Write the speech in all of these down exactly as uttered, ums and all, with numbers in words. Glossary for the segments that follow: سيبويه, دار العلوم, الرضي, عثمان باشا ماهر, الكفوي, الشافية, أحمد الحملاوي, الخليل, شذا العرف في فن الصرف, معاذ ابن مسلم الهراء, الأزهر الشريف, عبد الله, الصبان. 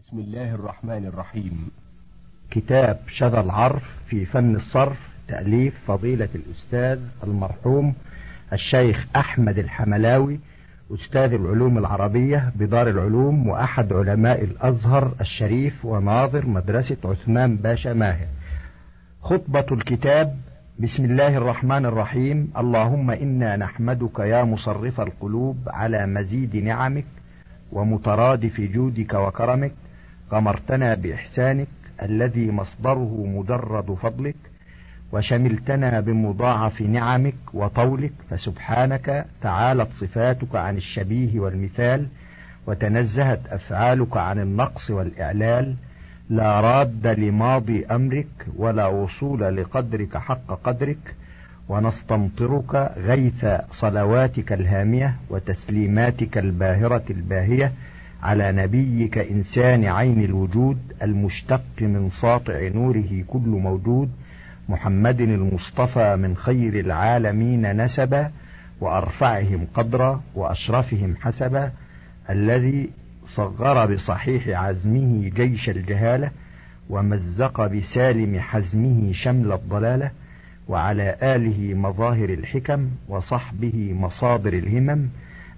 بسم الله الرحمن الرحيم. كتاب شذا العرف في فن الصرف تأليف فضيلة الأستاذ المرحوم الشيخ أحمد الحملاوي، أستاذ العلوم العربية بدار العلوم وأحد علماء الأزهر الشريف وناظر مدرسة عثمان باشا ماهر. خطبة الكتاب: بسم الله الرحمن الرحيم. اللهم إنا نحمدك يا مصرف القلوب على مزيد نعمك ومترادف جودك وكرمك، غمرتنا بإحسانك الذي مصدره مجرد فضلك، وشملتنا بمضاعف نعمك وطولك، فسبحانك تعالت صفاتك عن الشبيه والمثال، وتنزهت أفعالك عن النقص والإعلال، لا راد لماضي أمرك ولا وصول لقدرك حق قدرك، ونستمطرك غيث صلواتك الهامية وتسليماتك الباهرة الباهية على نبيك إنسان عين الوجود، المشتق من ساطع نوره كل موجود، محمد المصطفى من خير العالمين نسبا، وأرفعهم قدرا وأشرفهم حسبا، الذي صغر بصحيح عزمه جيش الجهالة، ومزق بسالم حزمه شمل الضلالة، وعلى آله مظاهر الحكم وصحبه مصادر الهمم،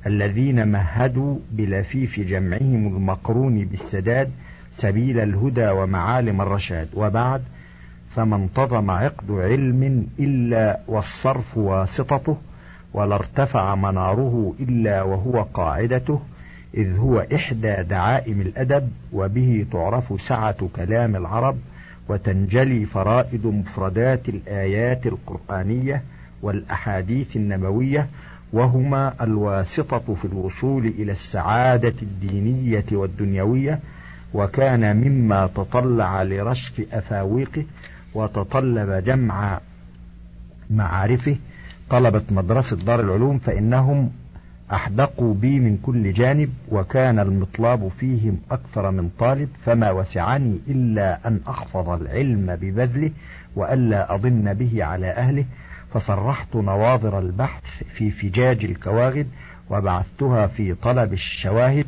الذين مهدوا بلفيف جمعهم المقرون بالسداد سبيل الهدى ومعالم الرشاد. وبعد، فما انتظم عقد علم إلا والصرف واسطته، ولا ارتفع مناره إلا وهو قاعدته، إذ هو إحدى دعائم الأدب، وبه تعرف سعة كلام العرب، وتنجلي فرائد مفردات الآيات القرآنية والأحاديث النبوية، وهما الواسطة في الوصول إلى السعادة الدينية والدنيوية. وكان مما تطلع لرشف أفاويقه وتطلب جمع معارفه طلبة مدرسة دار العلوم، فإنهم أحدقوا بي من كل جانب، وكان المطلاب فيهم أكثر من طالب، فما وسعني إلا أن أحفظ العلم ببذله وألا أضن به على أهله، فصرحت نواظر البحث في فجاج الكواغد، وبعثتها في طلب الشواهد،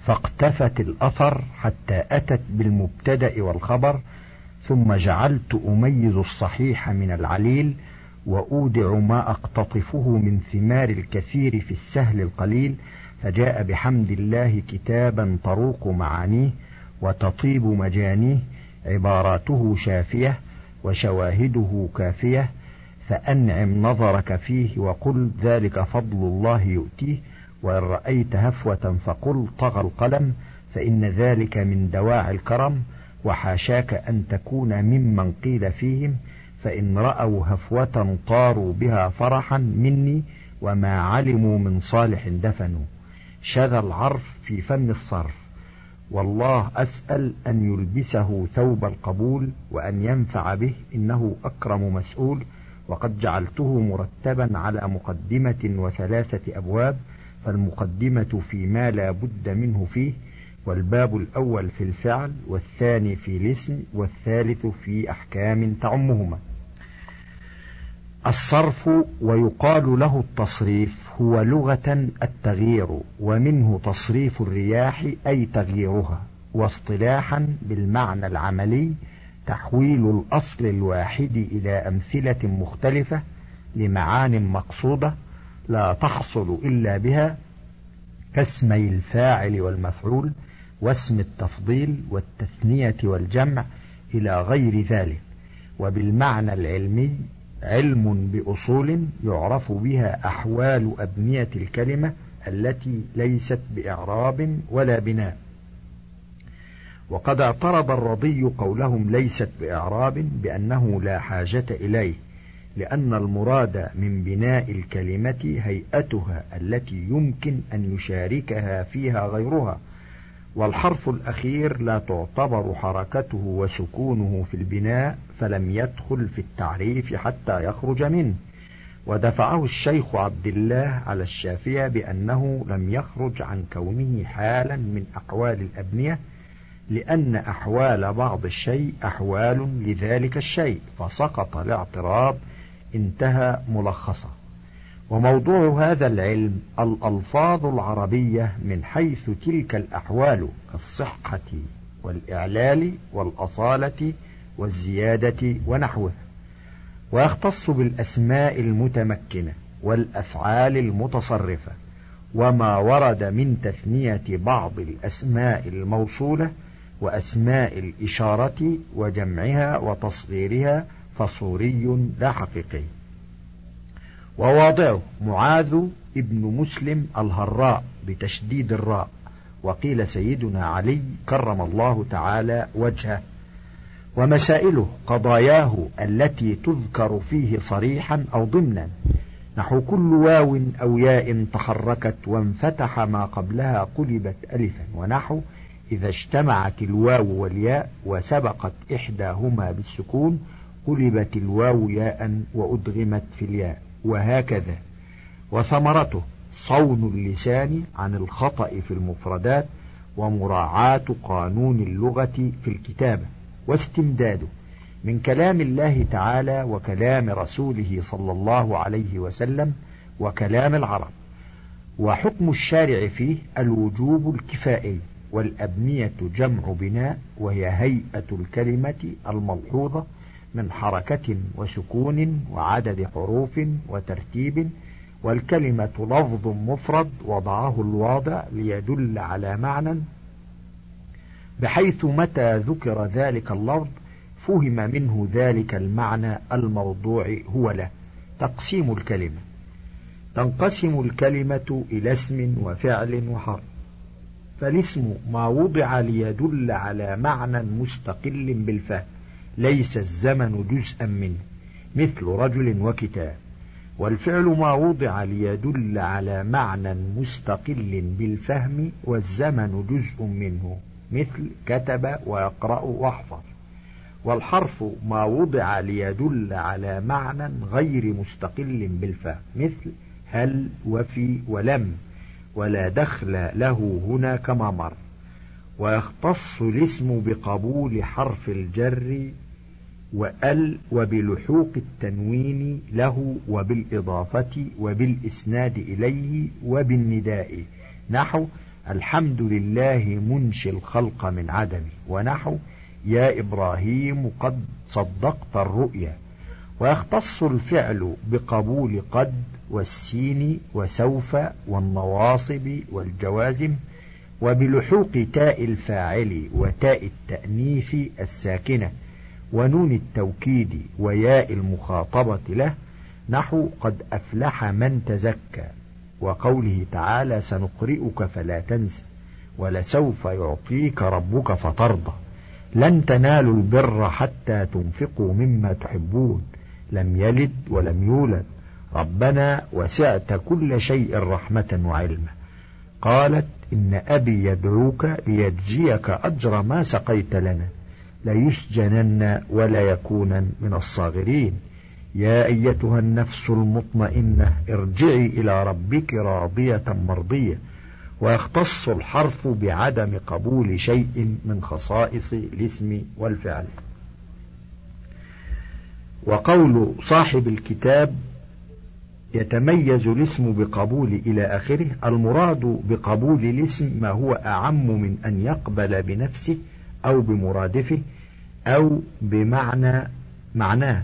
فاقتفت الأثر حتى أتت بالمبتدأ والخبر، ثم جعلت أميز الصحيح من العليل، وأودع ما أقتطفه من ثمار الكثير في السهل القليل، فجاء بحمد الله كتابا تروق معانيه وتطيب مجانيه، عباراته شافية وشواهده كافية، فأنعم نظرك فيه وقل ذلك فضل الله يؤتيه، وإن رأيت هفوة فقل طغى القلم، فإن ذلك من دواعي الكرم، وحاشاك أن تكون ممن قيل فيهم، فإن رأوا هفوة طاروا بها فرحا مني، وما علموا من صالح دفنوا. شذا العرف في فن الصرف. والله أسأل أن يلبسه ثوب القبول وأن ينفع به، إنه أكرم مسؤول، وقد جعلته مرتبا على مقدمة وثلاثة أبواب، فالمقدمة فيما لا بد منه فيه، والباب الأول في الفعل، والثاني في الاسم، والثالث في أحكام تعمهما. الصرف، ويقال له التصريف، هو لغة التغيير، ومنه تصريف الرياح أي تغييرها، واصطلاحا بالمعنى العملي تحويل الأصل الواحد إلى أمثلة مختلفة لمعان مقصودة لا تحصل إلا بها، كاسمي الفاعل والمفعول، واسم التفضيل والتثنية والجمع، إلى غير ذلك. وبالمعنى العلمي، علم بأصول يعرف بها أحوال أبنية الكلمة التي ليست بإعراب ولا بناء. وقد اعترض الرضي قولهم ليست بإعراب بأنه لا حاجة إليه، لأن المراد من بناء الكلمة هيئتها التي يمكن أن يشاركها فيها غيرها، والحرف الأخير لا تعتبر حركته وسكونه في البناء، فلم يدخل في التعريف حتى يخرج منه. ودفعه الشيخ عبد الله على الشافية بأنه لم يخرج عن كونه حالا من أحوال الأبنية، لأن أحوال بعض الشيء أحوال لذلك الشيء، فسقط الاعتراض. انتهى ملخصا. وموضوع هذا العلم الألفاظ العربية من حيث تلك الأحوال كالصحة والإعلال والأصالة والزيادة ونحوه، ويختص بالأسماء المتمكنة والأفعال المتصرفة وما ورد من تثنية بعض الأسماء الموصولة وأسماء الإشارة وجمعها وتصغيرها، فصوري لا حقيقي. وواضعه معاذ ابن مسلم الهراء بتشديد الراء، وقيل سيدنا علي كرم الله تعالى وجهه. ومسائله قضاياه التي تذكر فيه صريحا أو ضمنا، نحو كل واو أو ياء تحركت وانفتح ما قبلها قلبت ألفا، ونحو إذا اجتمعت الواو والياء وسبقت إحداهما بالسكون قلبت الواو ياء وأدغمت في الياء، وهكذا. وثمرته صون اللسان عن الخطأ في المفردات، ومراعاة قانون اللغة في الكتابة، واستمداده من كلام الله تعالى وكلام رسوله صلى الله عليه وسلم وكلام العرب. وحكم الشارع فيه الوجوب الكفائي، والأبنية جمع بناء، وهي هيئة الكلمة الملحوظة من حركة وسكون وعدد حروف وترتيب، والكلمة لفظ مفرد وضعه الواضع ليدل على معنى، بحيث متى ذكر ذلك اللفظ فهم منه ذلك المعنى الموضوع هو له. تقسيم الكلمة: تنقسم الكلمة إلى اسم وفعل وحرف، فالاسم ما وضع ليدل على معنى مستقل بالفهم ليس الزمن جزءا منه، مثل رجل وكتاب. والفعل ما وضع ليدل على معنى مستقل بالفهم والزمن جزء منه، مثل كتب ويقرأ واحفظ. والحرف ما وضع ليدل على معنى غير مستقل بالفهم، مثل هل وفي ولم، ولا دخل له هنا كما مر. ويختص الاسم بقبول حرف الجر وأل، وبلحوق التنوين له، وبالإضافة، وبالإسناد إليه، وبالنداء، نحو الحمد لله منشئ الخلق من عدمه، ونحو يا إبراهيم قد صدقت الرؤيا. ويختص الفعل بقبول قد والسين وسوف والنواصب والجوازم، وبلحوق تاء الفاعل وتاء التأنيث الساكنة ونون التوكيد وياء المخاطبة له، نحو قد أفلح من تزكى، وقوله تعالى سنقرئك فلا تنسى، ولسوف يعطيك ربك فترضى، لن تنالوا البر حتى تنفقوا مما تحبون، لم يلد ولم يولد، ربنا وسعت كل شيء رحمة وعلما، قالت إن أبي يدعوك ليجزيك أجر ما سقيت لنا، ليسجنن ولا يكونا من الصاغرين، يا أيتها النفس المطمئنة ارجعي إلى ربك راضية مرضية. ويختص الحرف بعدم قبول شيء من خصائص الاسم والفعل. وقول صاحب الكتاب يتميز الاسم بقبول إلى آخره، المراد بقبول الاسم ما هو أعم من أن يقبل بنفسه أو بمرادفه أو بمعنى معناه،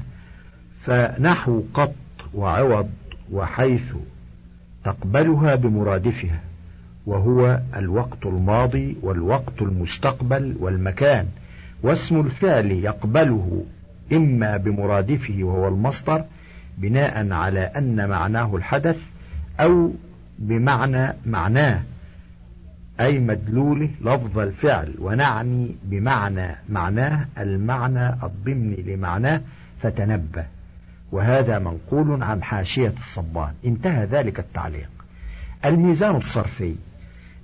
فنحو قط وعوض وحيث تقبلها بمرادفها، وهو الوقت الماضي والوقت المستقبل والمكان. واسم الفعل يقبله إما بمرادفه وهو المصدر بناء على أن معناه الحدث، أو بمعنى معناه أي مدلوله لفظ الفعل، ونعني بمعنى معناه المعنى الضمني لمعناه، فتنبه. وهذا منقول عن حاشية الصبان. انتهى ذلك التعليق. الميزان الصرفي: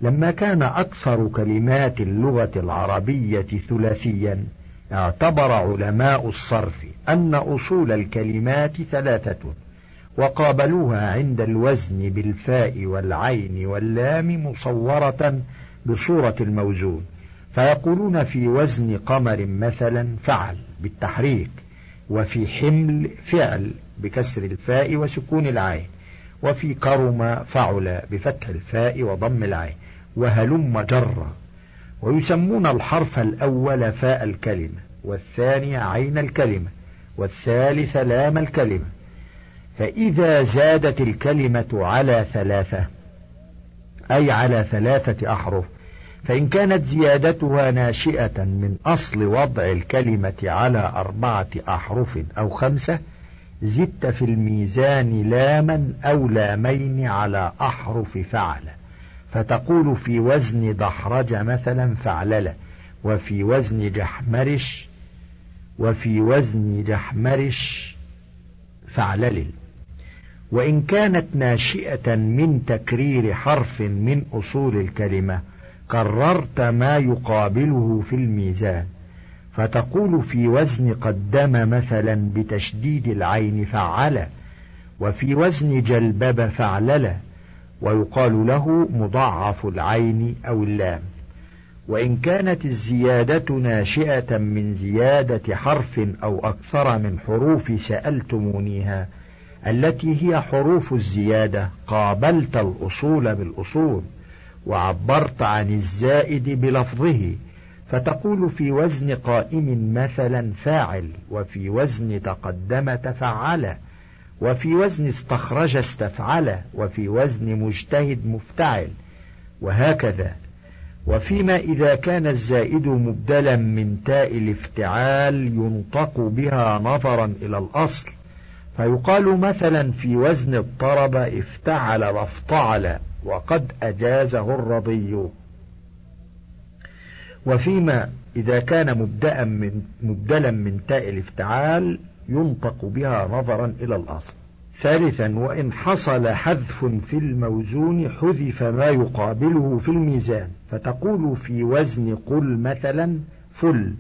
لما كان أكثر كلمات اللغة العربية ثلاثيا اعتبر علماء الصرف أن أصول الكلمات ثلاثة، وقابلوها عند الوزن بالفاء والعين واللام مصورة بصورة الموزون، فيقولون في وزن قمر مثلا فعل بالتحريك، وفي حمل فعل بكسر الفاء وسكون العين، وفي كرم فعل بفتح الفاء وضم العين، وهلم جر. ويسمون الحرف الأول فاء الكلمة، والثاني عين الكلمة، والثالث لام الكلمة. فإذا زادت الكلمة على ثلاثة أي على ثلاثة أحرف، فإن كانت زيادتها ناشئة من أصل وضع الكلمة على أربعة أحرف أو خمسة، زدت في الميزان لاما أو لامين على أحرف فعل، فتقول في وزن دحرج مثلا فعللة، وفي وزن جحمرش وفي وزن جحمرش فعللل. وإن كانت ناشئة من تكرير حرف من أصول الكلمة، كررت ما يقابله في الميزان، فتقول في وزن قدم مثلا بتشديد العين فعل، وفي وزن جلبب فعلل، ويقال له مضاعف العين أو اللام. وإن كانت الزيادة ناشئة من زيادة حرف أو أكثر من حروف سألتمونيها، التي هي حروف الزيادة، قابلت الأصول بالأصول وعبرت عن الزائد بلفظه، فتقول في وزن قائم مثلا فاعل، وفي وزن تقدم تفعل، وفي وزن استخرج استفعل، وفي وزن مجتهد مفتعل، وهكذا. وفيما إذا كان الزائد مبدلا من تاء الافتعال ينطق بها نظرا إلى الأصل، فيقال مثلا في وزن اضطرب افتعل وافتعل، وقد أجازه الرضي. وفيما إذا كان مبدأ من مبدلا من تاء الافتعال ينطق بها نظرا إلى الأصل. ثالثا، وإن حصل حذف في الموزون حذف ما يقابله في الميزان، فتقول في وزن قل مثلا فل،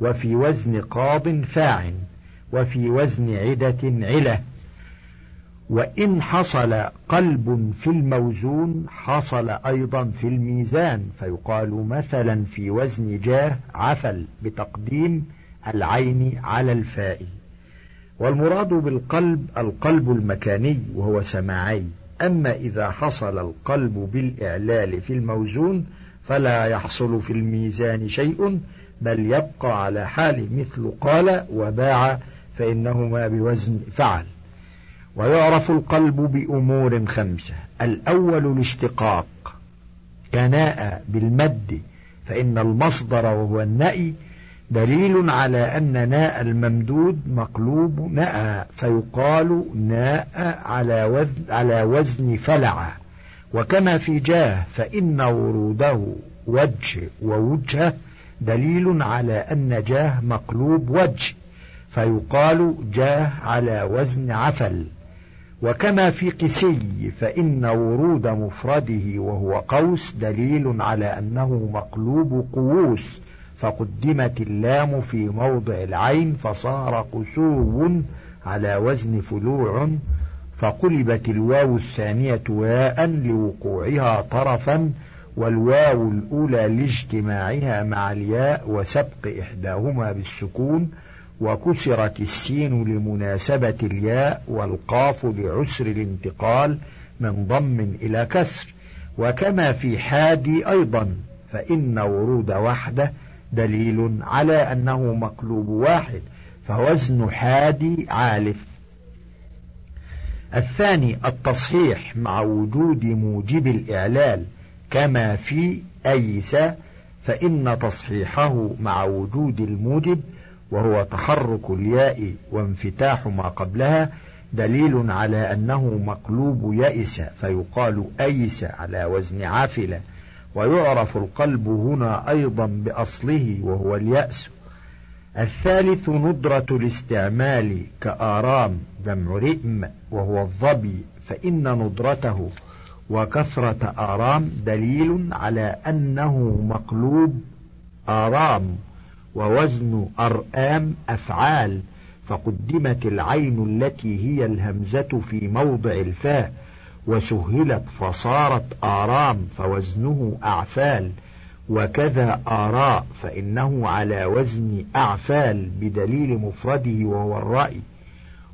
وفي وزن قاض فاعل، وفي وزن عدة عله. وإن حصل قلب في الموزون حصل أيضا في الميزان، فيقال مثلا في وزن جاه عفل، بتقديم العين على الفاء. والمراد بالقلب القلب المكاني وهو سماعي. أما إذا حصل القلب بالإعلال في الموزون فلا يحصل في الميزان شيء، بل يبقى على حال مثل قال وباع، فإنهما بوزن فعل. ويعرف القلب بأمور خمسة: الأول الاشتقاق كناء بالمد، فإن المصدر وهو النأي دليل على أن ناء الممدود مقلوب ناء، فيقال ناء على وزن, على وزن فلع. وكما في جاه فإن وروده وجه ووجه دليل على أن جاه مقلوب وجه، فيقال جاه على وزن عفل. وكما في قسي فإن ورود مفرده وهو قوس دليل على أنه مقلوب قووس، فقدمت اللام في موضع العين فصار قسو على وزن فلوع، فقلبت الواو الثانية واء لوقوعها طرفا، والواو الأولى لاجتماعها مع الياء وسبق إحداهما بالسكون، وكسرت السين لمناسبة الياء، والقاف لعسر الانتقال من ضم إلى كسر. وكما في حادي أيضا فإن ورود وحده دليل على أنه مقلوب واحد، فوزن حادي عالف. الثاني التصحيح مع وجود موجب الإعلال، كما في أيس فإن تصحيحه مع وجود الموجب وهو تحرك الياء وانفتاح ما قبلها دليل على أنه مقلوب يئس، فيقال أيس على وزن عافلة. ويعرف القلب هنا أيضا بأصله وهو اليأس. الثالث ندرة الاستعمال كآرام جمع رئم وهو الظبي، فإن ندرته وكثرة آرام دليل على أنه مقلوب آرام، ووزن أرآم أفعال، فقدمت العين التي هي الهمزة في موضع الفاء وسهلت فصارت آرام، فوزنه أعفال. وكذا آراء فإنه على وزن أعفال بدليل مفرده وهو الرأي.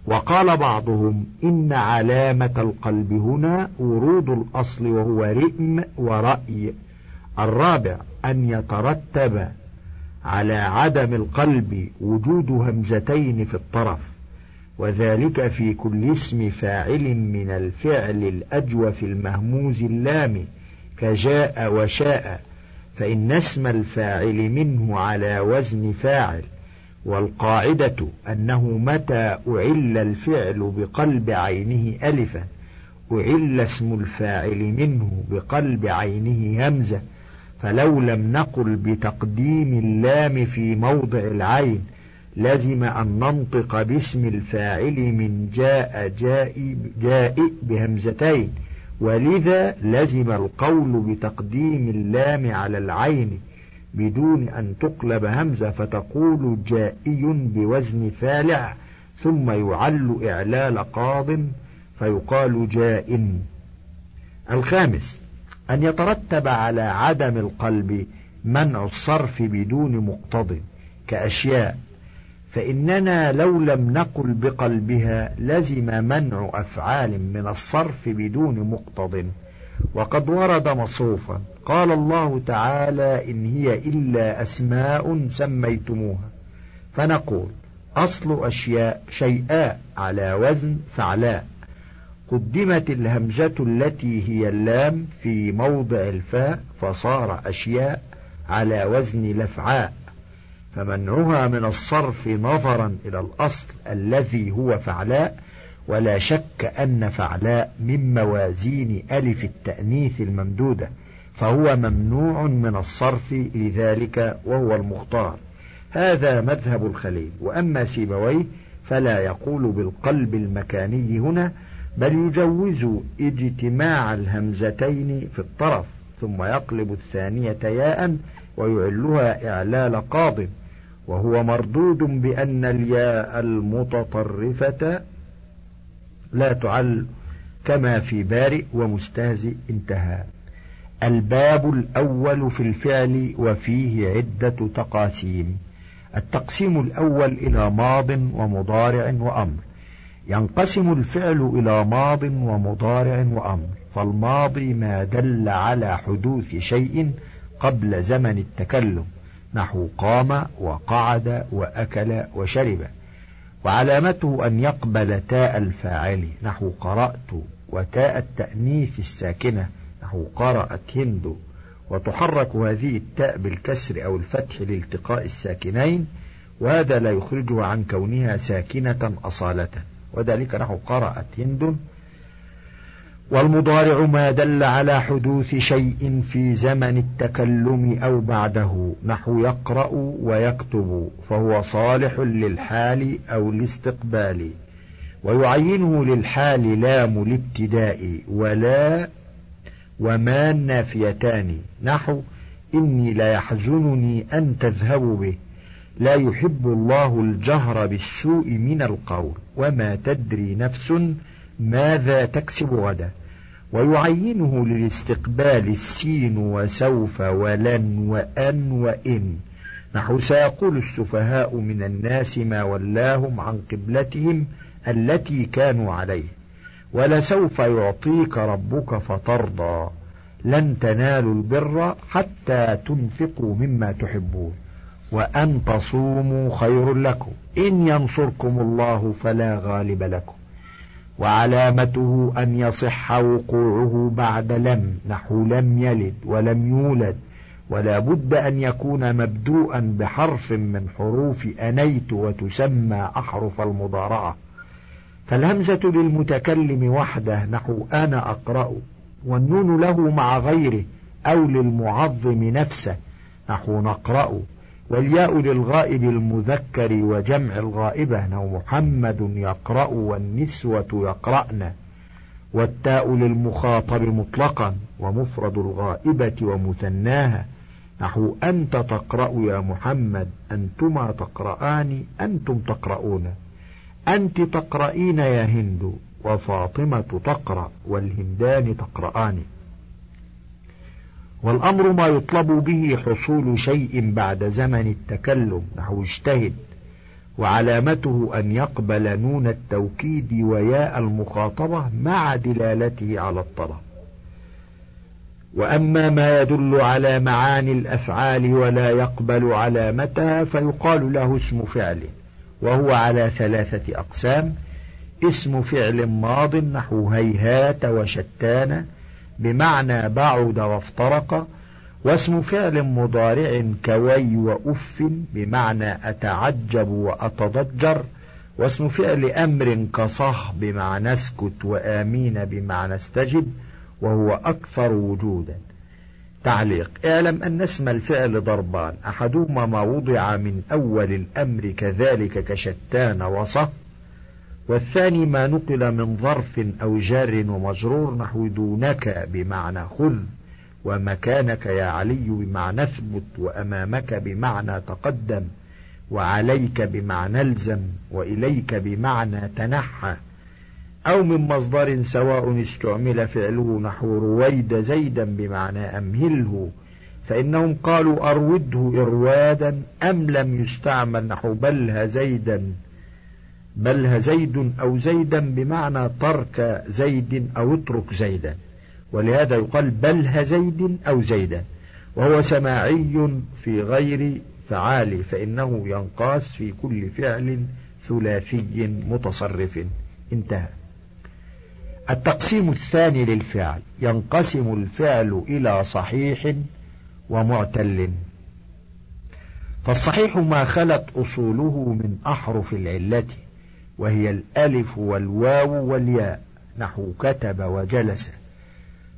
وقال بعضهم إن علامة القلب هنا ورود الأصل وهو رئم ورأي. الرابع أن يترتب على عدم القلب وجود همزتين في الطرف، وذلك في كل اسم فاعل من الفعل الأجوف المهموز اللام كجاء وشاء، فإن اسم الفاعل منه على وزن فاعل، والقاعدة أنه متى أعل الفعل بقلب عينه ألفا أعل اسم الفاعل منه بقلب عينه همزة، فلو لم نقل بتقديم اللام في موضع العين لازم أن ننطق باسم الفاعل من جاء جائي جائئ بهمزتين، ولذا لزم القول بتقديم اللام على العين بدون أن تقلب همزة، فتقول جائي بوزن فالع ثم يعل إعلال قاض فيقال جاء. الخامس أن يترتب على عدم القلب منع الصرف بدون مقتض كأشياء، فإننا لو لم نقل بقلبها لزم منع أفعال من الصرف بدون مقتض، وقد ورد مصروفا قال الله تعالى إن هي إلا أسماء سميتموها، فنقول أصل أشياء شيئاء على وزن فعلاء، قدمت الهمزة التي هي اللام في موضع الفاء فصار أشياء على وزن لفعاء، فمنعها من الصرف نظرا إلى الأصل الذي هو فعلاء، ولا شك أن فعلاء من موازين ألف التأنيث الممدودة، فهو ممنوع من الصرف لذلك وهو المختار. هذا مذهب الخليل. وأما سيبويه فلا يقول بالقلب المكاني هنا، بل يجوز اجتماع الهمزتين في الطرف ثم يقلب الثانية ياء ويعلها إعلال قاض، وهو مردود بأن الياء المتطرفة لا تعل كما في بارئ ومستهزئ. انتهى الباب الأول في الفعل، وفيه عدة تقاسيم. التقسيم الأول إلى ماض ومضارع وأمر. ينقسم الفعل إلى ماض ومضارع وأمر، فالماضي ما دل على حدوث شيء قبل زمن التكلم، نحو قام وقعد وأكل وشرب، وعلامته أن يقبل تاء الفاعل نحو قرأت، وتاء التأنيث الساكنة نحو قرأت هند، وتحرك هذه التاء بالكسر أو الفتح لالتقاء الساكنين، وهذا لا يخرجه عن كونها ساكنة أصالة، وذلك نحو قرأت هند. والمضارع ما دل على حدوث شيء في زمن التكلم أو بعده، نحو يقرأ ويكتب، فهو صالح للحال أو الاستقبال، ويعينه للحال لام الابتداء ولا وما النافيتان، نحو إني لا يحزنني أن تذهبوا به، لا يحب الله الجهر بالسوء من القول، وما تدري نفس ماذا تكسب غدا، ويعينه للاستقبال السين وسوف ولن وأن وإن، نحو سيقول السفهاء من الناس ما ولاهم عن قبلتهم التي كانوا عليه، ولسوف يعطيك ربك فترضى، لن تنالوا البر حتى تنفقوا مما تحبون، وأن تصوموا خير لكم، إن ينصركم الله فلا غالب لكم، وعلامته أن يصح وقوعه بعد لم، نحو لم يلد ولم يولد، ولا بد أن يكون مبدوءا بحرف من حروف أنيت، وتسمى أحرف المضارعة، فالهمزة للمتكلم وحده نحو أنا أقرأ، والنون له مع غيره أو للمعظم نفسه نحو نقرأ، والياء للغائب المذكر وجمع الغائبة نحو محمد يقرأ والنسوة يقرأن، والتاء للمخاطب مطلقا ومفرد الغائبة ومثناها نحو أنت تقرأ يا محمد، أنتما تقرآن، أنتم تقرؤون، أنت تقرأين يا هند، وفاطمة تقرأ، والهندان تقرآن. والأمر ما يطلب به حصول شيء بعد زمن التكلم نحو اجتهد، وعلامته أن يقبل نون التوكيد وياء المخاطبة مع دلالته على الطلب. وأما ما يدل على معاني الأفعال ولا يقبل علامتها فيقال له اسم فعل، وهو على ثلاثة أقسام: اسم فعل ماض نحو هيهات وشتان بمعنى بعد وافترق، واسم فعل مضارع كوي وأف بمعنى أتعجب وأتضجر، واسم فعل أمر كصح بمعنى اسكت وآمين بمعنى استجب، وهو أكثر وجودا. تعليق: اعلم أن اسم الفعل ضربان، أحدهما ما وضع من أول الأمر كذلك كشتان وصح، والثاني ما نقل من ظرف أو جار ومجرور نحو دونك بمعنى خذ، ومكانك يا علي بمعنى اثبت، وأمامك بمعنى تقدم، وعليك بمعنى الزم، وإليك بمعنى تنحى، أو من مصدر سواء استعمل فعله نحو رويد زيدا بمعنى أمهله، فإنهم قالوا أروده إروادا، أم لم يستعمل نحو بلها زيدا بلها زيد أو زيدا بمعنى ترك زيد أو اترك زيدا، ولهذا يقال بلها زيد أو زيدا، وهو سماعي في غير فعال، فإنه ينقاس في كل فعل ثلاثي متصرف. انتهى. التقسيم الثاني للفعل: ينقسم الفعل إلى صحيح ومعتل. فالصحيح ما خلت أصوله من أحرف العلة، وهي الألف والواو والياء نحو كتب وجلس،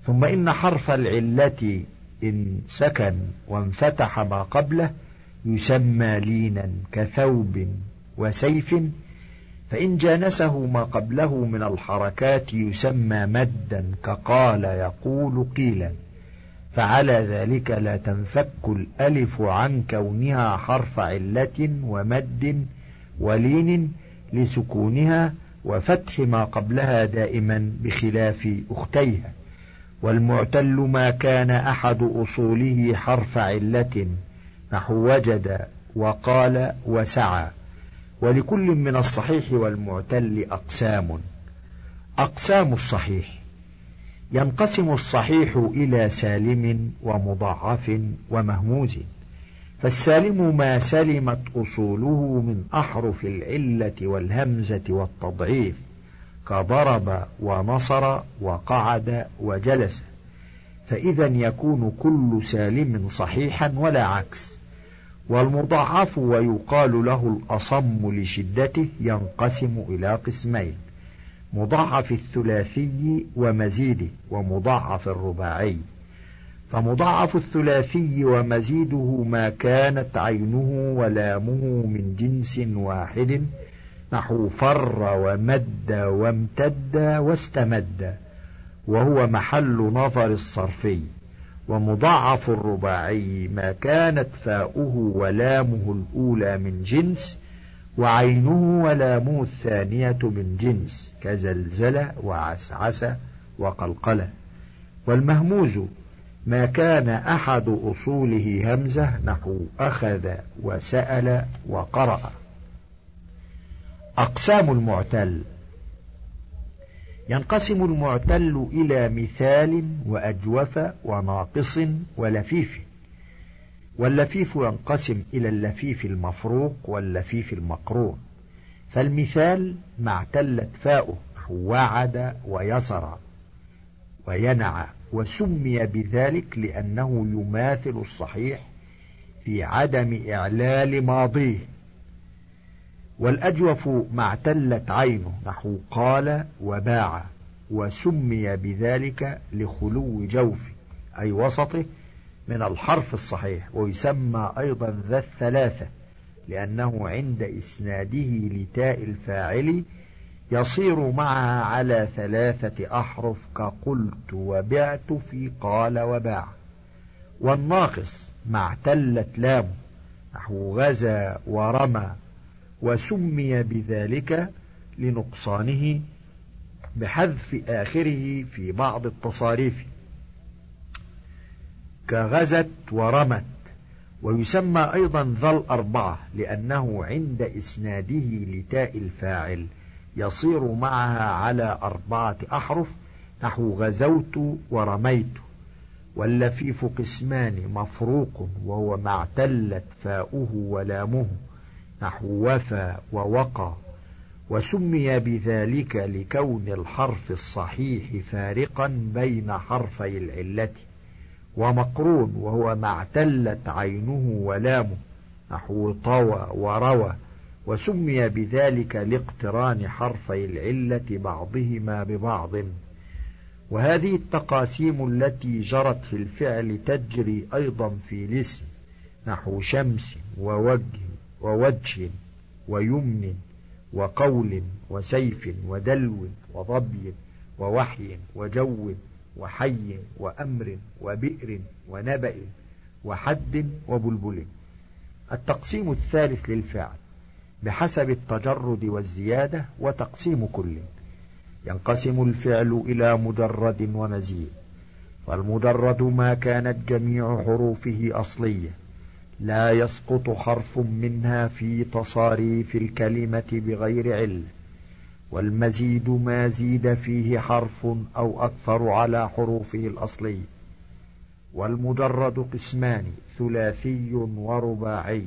ثم إن حرف العلة إن سكن وانفتح ما قبله يسمى لينا كثوب وسيف، فإن جانسه ما قبله من الحركات يسمى مدا كقال يقول قيلا، فعلى ذلك لا تنفك الألف عن كونها حرف علة ومد ولين لسكونها وفتح ما قبلها دائما بخلاف أختيها. والمعتل ما كان أحد أصوله حرف علة نحو وجد وقال وسعى. ولكل من الصحيح والمعتل أقسام. أقسام الصحيح: ينقسم الصحيح إلى سالم ومضاعف ومهموز. فالسالم ما سلمت أصوله من أحرف العلة والهمزة والتضعيف كضرب ونصر وقعد وجلس، فإذا يكون كل سالم صحيحا ولا عكس. والمضاعف ويقال له الأصم لشدته ينقسم إلى قسمين: مضاعف الثلاثي ومزيده، ومضاعف الرباعي. فمضاعف الثلاثي ومزيده ما كانت عينه ولامه من جنس واحد نحو فر ومد وامتد واستمد، وهو محل نظر الصرفي. ومضاعف الرباعي ما كانت فاؤه ولامه الأولى من جنس وعينه ولامه الثانية من جنس كزلزلة وعسعسة وقلقلة. والمهموز ما كان أحد أصوله همزة نحو أخذ وسأل وقرأ. أقسام المعتل: ينقسم المعتل إلى مثال وأجوف وناقص ولفيف. واللفيف ينقسم إلى اللفيف المفروق واللفيف المقرون. فالمثال ما اعتلت فاؤه وعد ويسر وينعى، وسمي بذلك لأنه يماثل الصحيح في عدم إعلال ماضيه. والأجوف ما اعتلت عينه نحو قال وباع، وسمي بذلك لخلو جوفه أي وسطه من الحرف الصحيح، ويسمى أيضا ذا الثلاثة لأنه عند إسناده لتاء الفاعل يصير معها على ثلاثة أحرف كقلت وبعت في قال وباع. والناقص ما اعتلت لام نحو غزا ورمى، وسمي بذلك لنقصانه بحذف آخره في بعض التصاريف كغزت ورمت. ويسمى أيضا ذا الأربعة لأنه عند إسناده لتاء الفاعل يصير معها على أربعة أحرف نحو غزوت ورميت. واللفيف قسمان مفروق وهو ما اعتلت فاؤه ولامه نحو وفى ووقى، وسمي بذلك لكون الحرف الصحيح فارقا بين حرفي العلة. ومقرون وهو ما اعتلت عينه ولامه نحو طوى وروى، وسمي بذلك لاقتران حرفي العلة بعضهما ببعض. وهذه التقاسيم التي جرت في الفعل تجري أيضا في الاسم نحو شمس ووجه ووجه ويمن وقول وسيف ودلو وضبي ووحي وجو وحي وأمر وبئر ونبأ وحد وبلبل. التقسيم الثالث للفعل بحسب التجرد والزيادة وتقسيم كل. ينقسم الفعل إلى مجرد ومزيد، فالمجرد ما كانت جميع حروفه أصلية لا يسقط حرف منها في تصاريف الكلمة بغير علة، والمزيد ما زيد فيه حرف أو أكثر على حروفه الأصلية. والمجرد قسمان، ثلاثي ورباعي.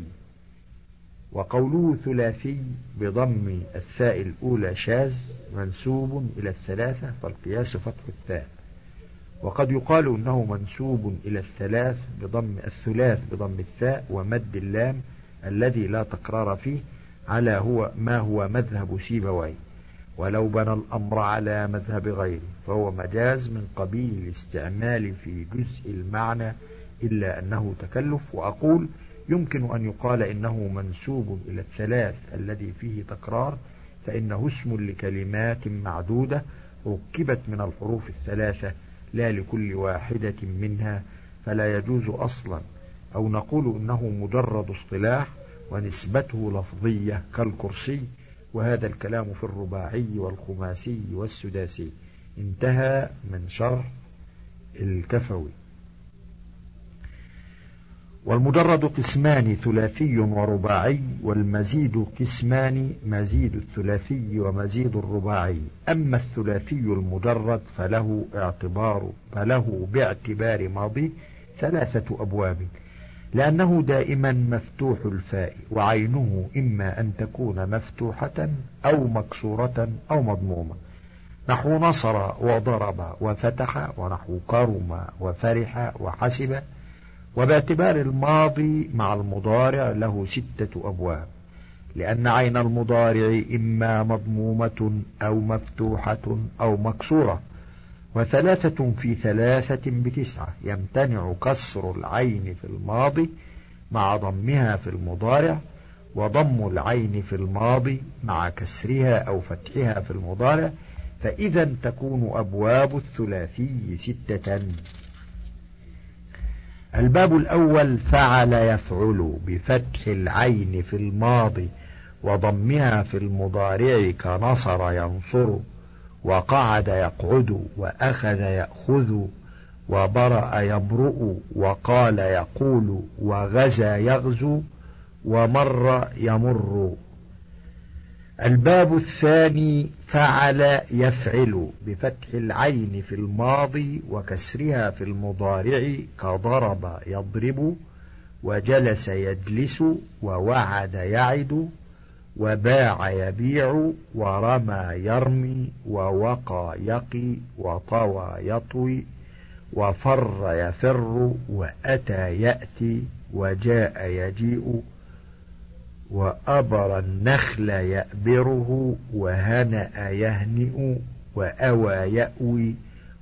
وقوله ثلاثي بضم الثاء الأولى شاذ منسوب إلى الثلاثة، فالقياس فتح الثاء. وقد يقال أنه منسوب إلى الثلاث بضم الثلاث بضم الثاء ومد اللام الذي لا تكرار فيه، على هو ما هو مذهب سيبويه، ولو بنى الأمر على مذهب غيره فهو مجاز من قبيل الاستعمال في جزء المعنى إلا أنه تكلف. وأقول يمكن أن يقال إنه منسوب إلى الثلاث الذي فيه تكرار، فإنه اسم لكلمات معدودة ركبت من الحروف الثلاثة لا لكل واحدة منها، فلا يجوز أصلا، أو نقول إنه مجرد اصطلاح ونسبته لفظية كالكرسي، وهذا الكلام في الرباعي والخماسي والسداسي. انتهى من شرح الكفوي. والمجرد قسمان، ثلاثي ورباعي. والمزيد قسمان، مزيد الثلاثي ومزيد الرباعي. أما الثلاثي المجرد فله اعتبار فله باعتبار ماضي ثلاثة أبواب، لأنه دائما مفتوح الفاء، وعينه إما أن تكون مفتوحة أو مكسورة أو مضمومة نحو نصر وضرب وفتح، ونحو كرم وفرح وحسب. وباعتبار الماضي مع المضارع له ستة أبواب، لأن عين المضارع إما مضمومة أو مفتوحة أو مكسورة، وثلاثة في ثلاثة بتسعة يمتنع كسر العين في الماضي مع ضمها في المضارع، وضم العين في الماضي مع كسرها أو فتحها في المضارع، فإذا تكون أبواب الثلاثي ستة. الباب الأول فعل يفعل بفتح العين في الماضي وضمها في المضارع كنصر ينصر، وقعد يقعد، وأخذ يأخذ، وبرأ يبرؤ، وقال يقول، وغزا يغزو، ومر يمر. الباب الثاني فعل يفعل بفتح العين في الماضي وكسرها في المضارع كضرب يضرب، وجلس يجلس، ووعد يعد، وباع يبيع، ورمى يرمي، ووقى يقي، وطوى يطوي، وفر يفر، وأتى يأتي، وجاء يجيء، وأبر النخل يأبره، وهنأ يهنئ، وأوى يأوي،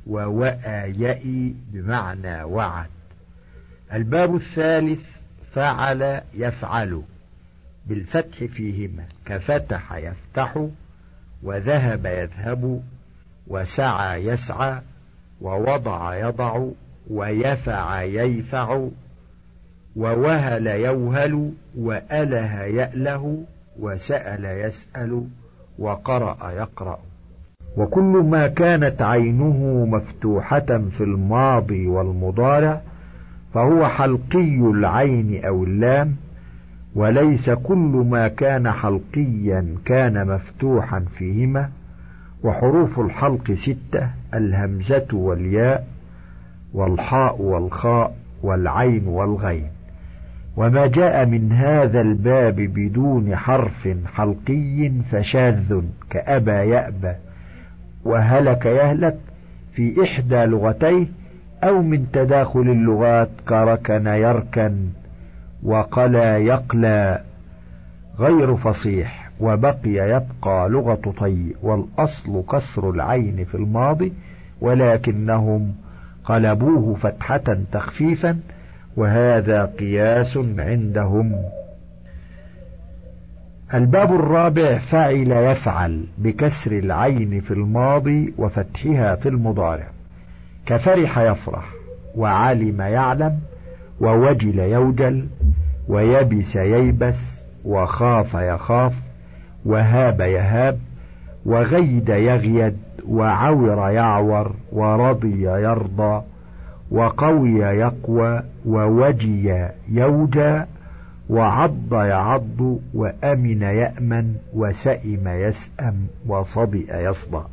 ووأى يئي بمعنى وعد. الباب الثالث فعل يفعل بالفتح فيهما كفتح يفتح، وذهب يذهب، وسعى يسعى، ووضع يضع، ويفع ييفع، ووهل يوهل، وأله يأله، وسأل يسأل، وقرأ يقرأ. وكل ما كانت عينه مفتوحة في الماضي والمضارع فهو حلقي العين أو اللام، وليس كل ما كان حلقيا كان مفتوحا فيهما. وحروف الحلق ستة: الهمزة والياء والحاء والخاء والعين والغين. وما جاء من هذا الباب بدون حرف حلقي فشاذ، كأبى يأبى وهلك يهلك في إحدى لغتيه، أو من تداخل اللغات كركن يركن وقلا يقلى، غير فصيح. وبقي يبقى لغة طي، والأصل كسر العين في الماضي، ولكنهم قلبوه فتحة تخفيفا، وهذا قياس عندهم. الباب الرابع: فعل يفعل، بكسر العين في الماضي وفتحها في المضارع، كفرح يفرح، وعلم يعلم، ووجل يوجل، ويبس ييبس، وخاف يخاف، وهاب يهاب، وغيد يغيد، وعور يعور، ورضي يرضى، وقوي يقوى، ووجي يوجى، وعض يعض، وأمن يأمن، وسئم يسأم، وصبئ يصبأ.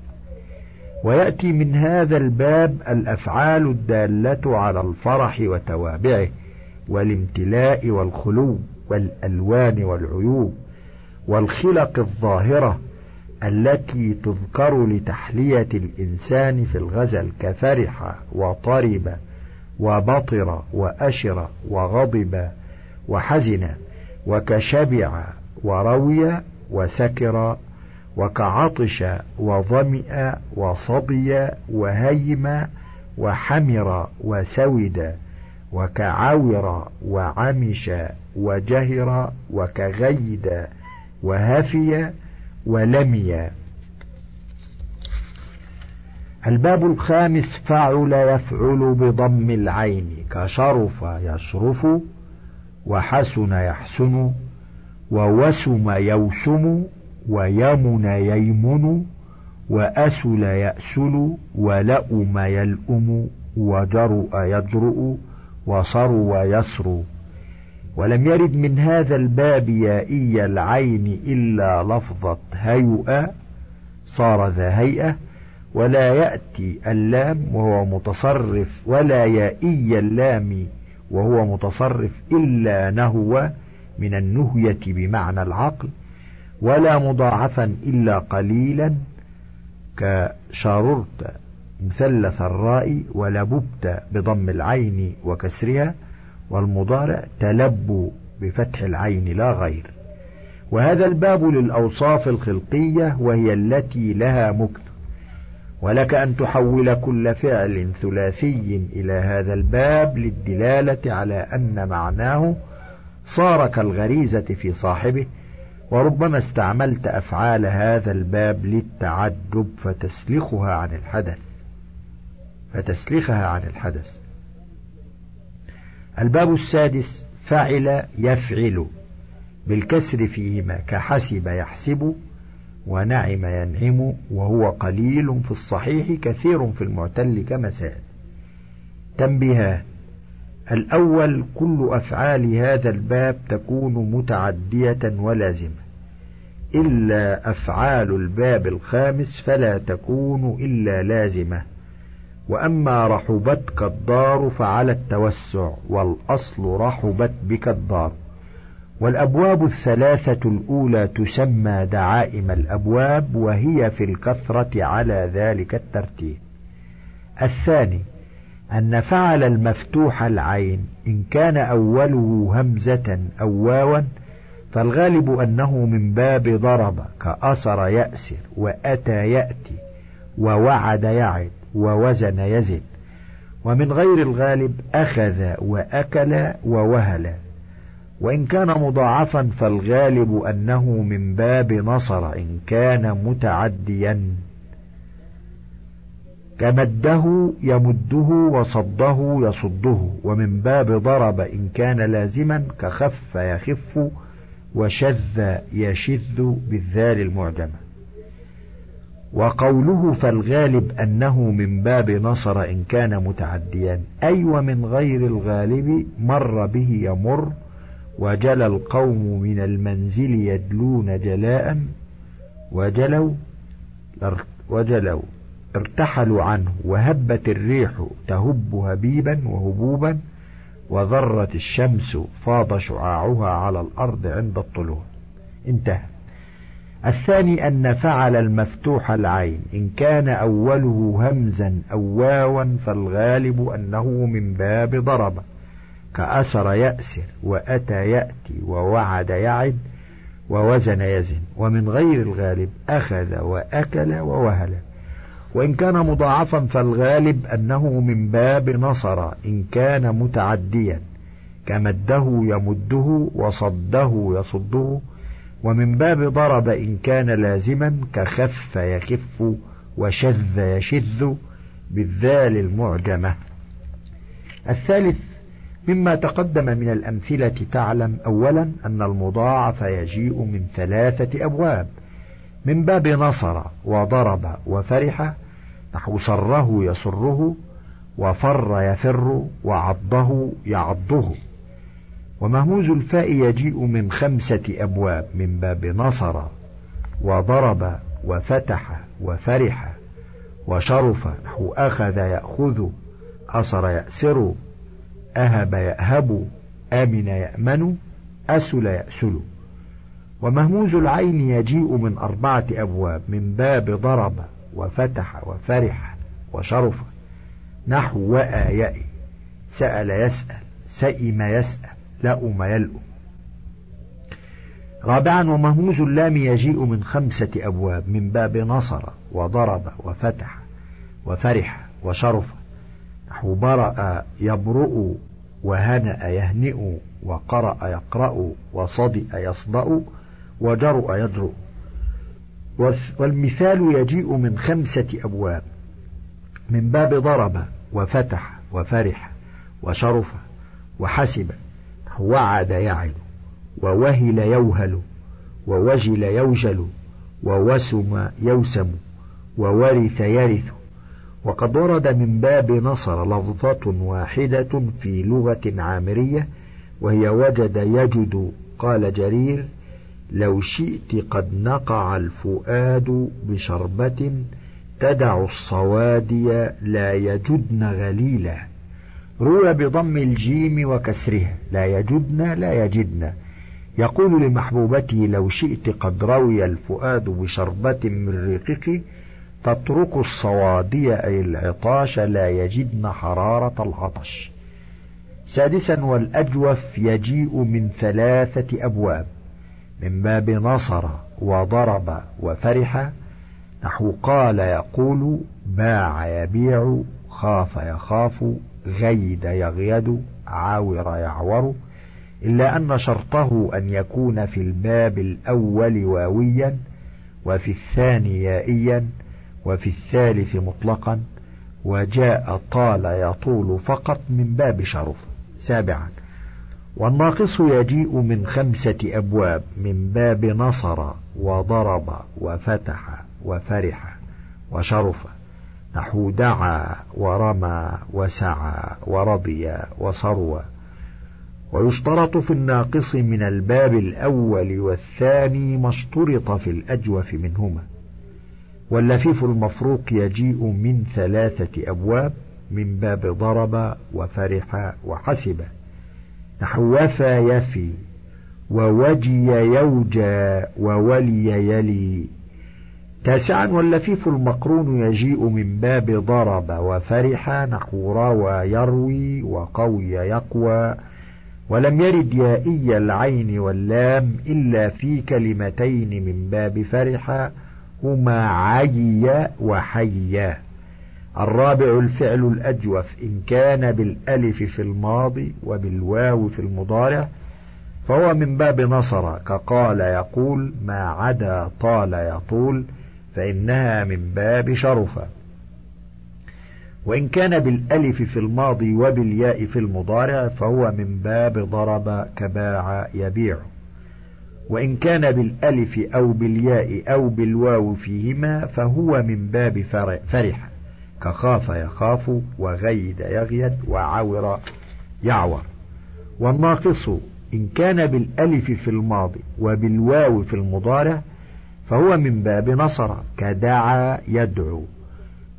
ويأتي من هذا الباب الأفعال الدالة على الفرح وتوابعه والامتلاء والخلو والألوان والعيوب والخلق الظاهرة التي تذكر لتحلية الإنسان في الغزل، كفرح وطرب وبطر وأشر وغضب وحزن، وكشبع وروي وسكر، وكعطش وظمئ وصبي وهيم وحمر وسود، وكعور وعمش وجهر، وكغيد وهفي ولمي. الباب الخامس: فعل يفعل، بضم العين، كشرف يشرف، وحسن يحسن، ووسم يوسم، ويمن ييمن، وأسل يأسل، ولأم يلأم، وجرؤ يجرؤ، وصرو يسرو. ولم يرد من هذا الباب يائي العين إلا لفظة هيئة، صار ذا هيئة. ولا يأتي اللام وهو متصرف، ولا يائي اللام وهو متصرف إلا نهو من النهية بمعنى العقل، ولا مضاعفا إلا قليلا، كشررت مثلث الراء، ولببت بضم العين وكسرها، والمضارع تلب بفتح العين لا غير. وهذا الباب للأوصاف الخلقية، وهي التي لها مكث، ولك أن تحول كل فعل ثلاثي إلى هذا الباب للدلالة على أن معناه صار كالغريزة في صاحبه. وربما استعملت أفعال هذا الباب للتعجب فتسلخها عن الحدث فتسلخها عن الحدث. الباب السادس: فعل يفعل، بالكسر فيهما، كحسب يحسب، ونعم ينعم، وهو قليل في الصحيح كثير في المعتل كما ساد. تنبيهات: الأول: كل أفعال هذا الباب تكون متعدية ولازمة، إلا أفعال الباب الخامس فلا تكون إلا لازمة. وأما رحبتك الدار فعلى التوسع، والأصل رحبت بك الدار. والأبواب الثلاثة الأولى تسمى دعائم الأبواب، وهي في الكثرة على ذلك الترتيب. الثاني: أن فعل المفتوح العين إن كان أوله همزة أو واوا فالغالب أنه من باب ضرب، كأسر يأسر، وأتى يأتي، ووعد يعد، ووزن يزن. ومن غير الغالب أخذ وأكل ووهل. وإن كان مضاعفا فالغالب أنه من باب نصر إن كان متعديا، كمده يمده، وصده يصده. ومن باب ضرب إن كان لازما، كخف يخف، وشذ يشذ بالذال المعجمة. وقوله فالغالب أنه من باب نصر إن كان متعديا، أي ومن غير الغالب مر به يمر، وجل القوم من المنزل يدلون جلاء، وجلوا وجلوا ارتحلوا عنه، وهبت الريح تهب هبيبا وهبوبا، وذرت الشمس فاض شعاعها على الأرض عند الطلوع. انتهى. الثاني أن فعل المفتوح العين إن كان أوله همزا أو واوا فالغالب أنه من باب ضرب، كأسر يأسر، وأتى يأتي، ووعد يعد، ووزن يزن. ومن غير الغالب أخذ وأكل ووهل. وإن كان مضاعفا فالغالب أنه من باب نصر إن كان متعديا، كمده يمده، وصده يصده. ومن باب ضرب إن كان لازما، كخف يخف، وشذ يشذ، بالذال المعجمة. الثالث مما تقدم من الأمثلة تعلم أولا أن المضاعف يجيء من ثلاثة أبواب، من باب نصر وضرب وفرح، نحو سره يسره، وفر يفر، وعضه يعضه. ومهموز الفاء يجيء من خمسة أبواب، من باب نصر وضرب وفتح وفرح وشرف، نحو أخذ يأخذ، أسر يأسر، أهب يأهب، آمن يأمن، أسل يأسل. ومهموز العين يجيء من أربعة أبواب، من باب ضرب وفتح وفرح وشرف، نحو وأى يأي، سأل يسأل، سئم يسأل، لأم يلأم. رابعا ومهموز اللام يجيء من خمسة أبواب، من باب نصر وضرب وفتح وفرح وشرف، نحو برأ يبرؤ، وهنأ يهنئ، وقرأ يقرأ، وصدئ يصدأ، وجرؤ يجرؤ. والمثال يجيء من خمسة أبواب، من باب ضرب وفتح وفرح وشرف وحسب، وعد يعد، ووهل يوهل، ووجل يوجل، ووسم يوسم، وورث يرث. وقد ورد من باب نصر لفظة واحدة في لغة عامرية، وهي وجد يجد. قال جرير: لو شئت قد نقع الفؤاد بشربة تدع الصوادي لا يجدن غليلا. روى بضم الجيم وكسرها، لا يجدن لا يجدن. يقول لمحبوبته: لو شئت قد روي الفؤاد بشربة من ريقك تترك الصوادي أي العطاش لا يجدن حرارة العطش. سادسا والأجوف يجيء من ثلاثة أبواب، من باب نصر وضرب وفرح، نحو قال يقول، باع يبيع، خاف يخاف، غيد يغيد، عاور يعور، إلا أن شرطه أن يكون في الباب الأول واويا، وفي الثاني يائيا، وفي الثالث مطلقا، وجاء طال يطول فقط من باب شرف. سابعا والناقص يجيء من خمسة أبواب، من باب نصر وضرب وفتح وفرح وشرف، نحو دعا ورمى وسعى ورضي وصروى. ويشترط في الناقص من الباب الأول والثاني ما اشترط في الأجوف منهما. واللفيف المفروق يجيء من ثلاثة أبواب، من باب ضرب وفرح وحسب، نحو وفى يفي، ووجي يوجى، وولي يلي. تاسعا واللفيف المقرون يجيء من باب ضرب وفرح، نحو روى يروي، وقوي يقوى. ولم يرد يائي العين واللام إلا في كلمتين من باب فرح، هما عي وحي. الرابع الفعل الأجوف إن كان بالألف في الماضي وبالواو في المضارع، فهو من باب نصر كقال يقول، ما عدا طال يطول، فإنها من باب شرفة. وإن كان بالألف في الماضي وبالياء في المضارع، فهو من باب ضرب كباع يبيع. وإن كان بالألف أو بالياء أو بالواو فيهما فهو من باب فرح، كخاف يخاف، وغيد يغيد، وعور يعور. والناقص إن كان بالألف في الماضي وبالواو في المضارع فهو من باب نصر، كدعا يدعو.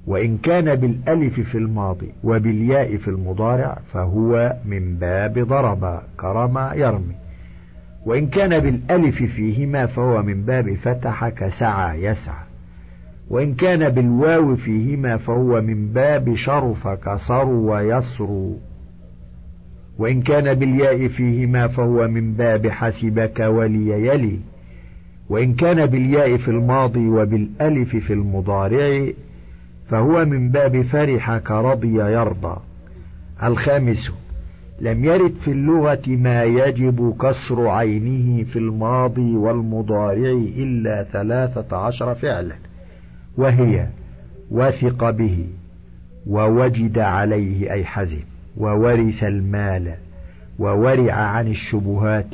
وإن كان بالألف في الماضي وبالياء في المضارع فهو من باب ضرب، كرمى يرمي. وإن كان بالألف فيهما فهو من باب فتح، كسعى يسعى. وإن كان بالواو فيهما فهو من باب شرف، كصرو يصرو. وإن كان بالياء فيهما فهو من باب حسبك ولي يلي. وإن كان بالياء في الماضي وبالألف في المضارع فهو من باب فرح، كرضي يرضى. الخامس، لم يرد في اللغة ما يجب كسر عينه في الماضي والمضارع إلا ثلاثة عشر فعلا، وهي وثق به، ووجد عليه أي حزن، وورث المال، وورع عن الشبهات،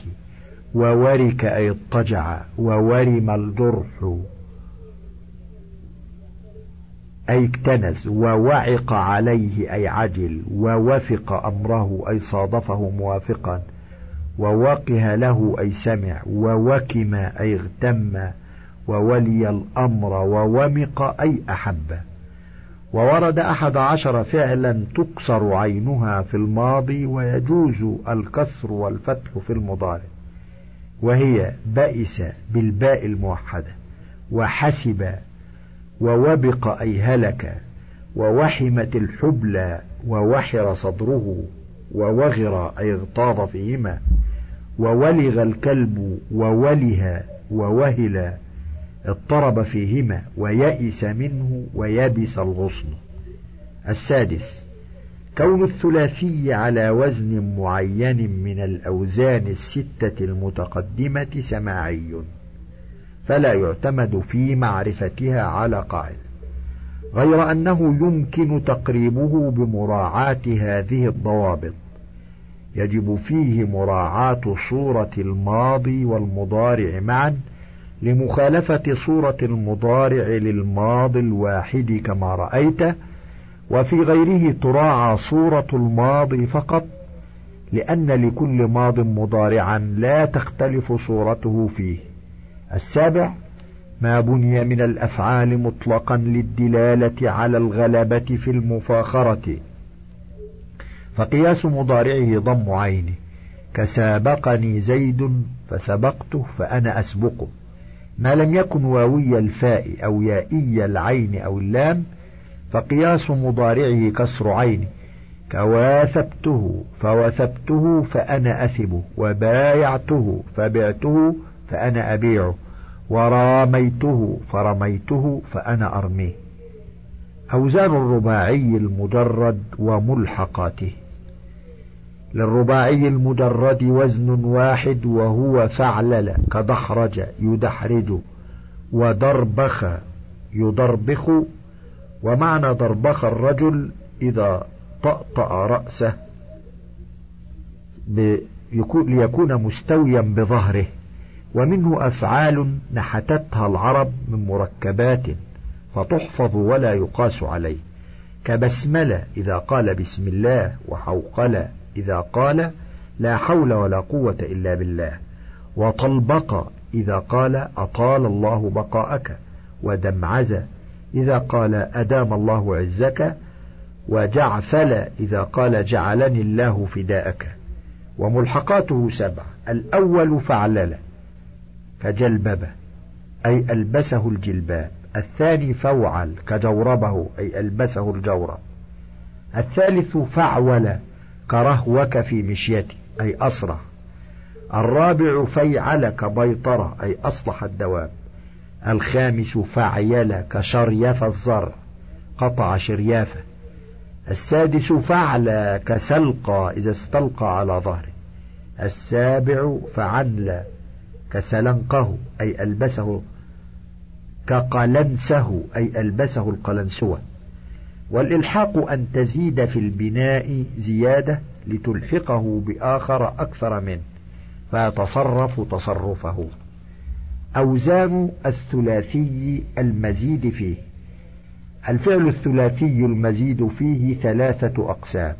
وورك أي اضطجع، وورم الجرح أي اكتنز، ووعق عليه أي عجل، ووفق أمره أي صادفه موافقا، ووقه له أي سمع، ووكم أي اغتم، وولي الأمر، وومق أي أحب. وورد أحد عشر فعلا تكسر عينها في الماضي ويجوز الكسر والفتح في المضارع، وهي بائس بالباء الموحدة، وحسب، ووبق أي هلك، ووحمت الحبلى، ووحر صدره، ووغر أي اغتاظ فيهما، وولغ الكلب، وولها، ووهلا اضطرب فيهما، ويئس منه، ويبس الغصن. السادس، كون الثلاثي على وزن معين من الأوزان الستة المتقدمة سماعي، فلا يعتمد في معرفتها على قاعدة، غير أنه يمكن تقريبه بمراعاة هذه الضوابط. يجب فيه مراعاة صورة الماضي والمضارع معا، لمخالفة صورة المضارع للماضي الواحد كما رأيت، وفي غيره تراعى صورة الماضي فقط، لأن لكل ماض مضارعا لا تختلف صورته فيه. السابع، ما بني من الأفعال مطلقا للدلالة على الغلبة في المفاخرة فقياس مضارعه ضم عينه، كسابقني زيد فسبقته فأنا أسبقه، ما لم يكن واوي الفاء أو يائي العين أو اللام فقياس مضارعه كسر عينه، كواثبته فوثبته فأنا أثبه، وبايعته فبعته فأنا أبيعه، وراميته فرميته فأنا أرميه. أوزان الرباعي المجرد وملحقاته. للرباعي المجرد وزن واحد وهو فعلل، كدحرج يدحرج، ودربخ يدربخ. ومعنى دربخ الرجل إذا طأطأ رأسه ليكون مستويا بظهره، ومنه أفعال نحتتها العرب من مركبات فتحفظ ولا يقاس عليه، كبسملة إذا قال بسم الله، وحوقلة إذا قال لا حول ولا قوة إلا بالله، وطلبق إذا قال أطال الله بقاءك، ودمعز إذا قال أدام الله عزك، وجعفل إذا قال جعلني الله فداءك. وملحقاته سبع. الأول فعللة، كجلببة أي ألبسه الجلباب. الثاني فوعل، كجوربه أي ألبسه الجورب. الثالث فعول، كرهوك في مشيتي أي أسرع. الرابع فيعل، كبيطرة أي أصلح الدواب. الخامس فعيل، كشريف الزرع، قطع شريافة. السادس فعل، كسلقى إذا استلقى على ظهره. السابع فعنل، كسلنقه أي ألبسه، كقلنسه أي ألبسه القلنسوة. والإلحاق أن تزيد في البناء زيادة لتلحقه بآخر أكثر منه فيتصرف تصرفه. أوزان الثلاثي المزيد فيه. الفعل الثلاثي المزيد فيه ثلاثة أقسام: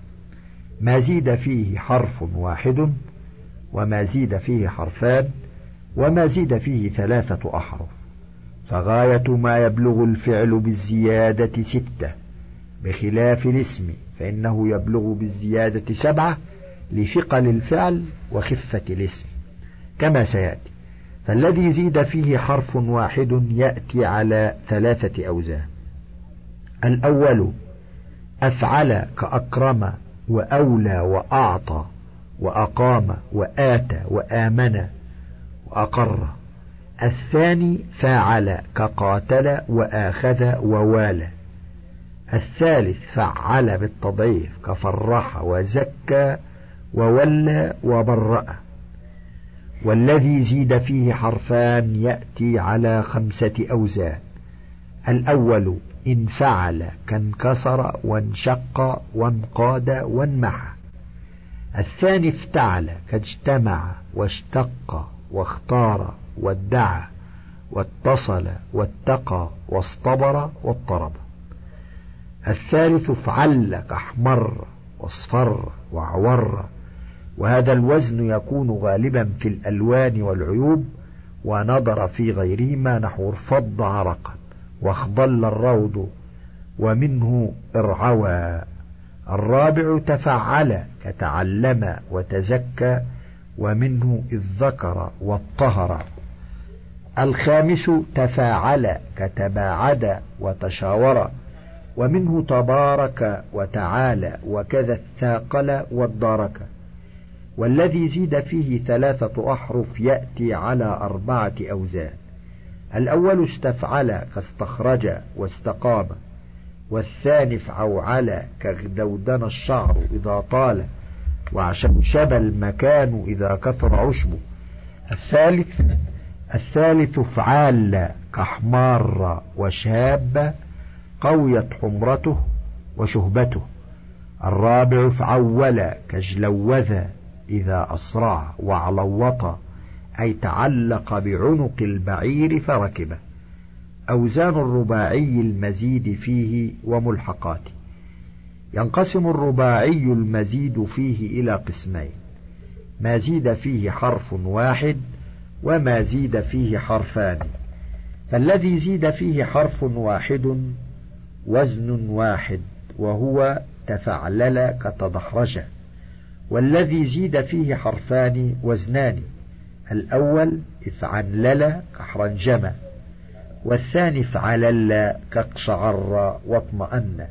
ما زيد فيه حرف واحد، وما زيد فيه حرفان، وما زيد فيه ثلاثة أحرف. فغاية ما يبلغ الفعل بالزيادة ستة، بخلاف الاسم فإنه يبلغ بالزيادة سبعة لثقل الفعل وخفة الاسم كما سيأتي. فالذي زيد فيه حرف واحد يأتي على ثلاثة أوزان: الأول أفعل كأكرم وأولى وأعطى وأقام وآتى وآمن وأقر. الثاني فاعل كقاتل وآخذ ووالى. الثالث فعل بالتضعيف كفرح وزكى وولى وبرأ. والذي زيد فيه حرفان يأتي على خمسة أوزان: الأول إن فعل كانكسر وانشق وانقاد وانمح. الثاني افتعل كاجتمع واشتق واختار وادعى واتصل واتقى واصطبر واضطرب. الثالث فعل كأحمر واصفر وعور. وهذا الوزن يكون غالبا في الألوان والعيوب، ونظر في غيرهما نحو ارفض عرقا واخضل الروض ومنه ارعوى. الرابع تفعل كتعلم وتزكى، ومنه إذ ذكر واطهر. الخامس تفاعل كتباعد وتشاور، ومنه تبارك وتعالى وكذا الثاقل والدارك. والذي زيد فيه ثلاثة أحرف يأتي على أربعة أوزان: الأول استفعل كاستخرج واستقام. والثاني فعوعل كغدودن الشعر إذا طال، وعشبشب المكان إذا كثر عشبه. الثالث الثالث فعال كحمار وشاب، قويت حمرته وشهبته. الرابع فعول كجلوذ إذا أسرع وعلوط، أي تعلق بعنق البعير فركبه. أوزان الرباعي المزيد فيه وملحقاته. ينقسم الرباعي المزيد فيه إلى قسمين: ما زيد فيه حرف واحد، وما زيد فيه حرفان. فالذي زيد فيه حرف واحد وزن واحد، وهو تفعلل كتدحرج. والذي زيد فيه حرفان وزنان: الأول افعنلل كحرنجم، والثاني افعلل كقشعر واطمأن.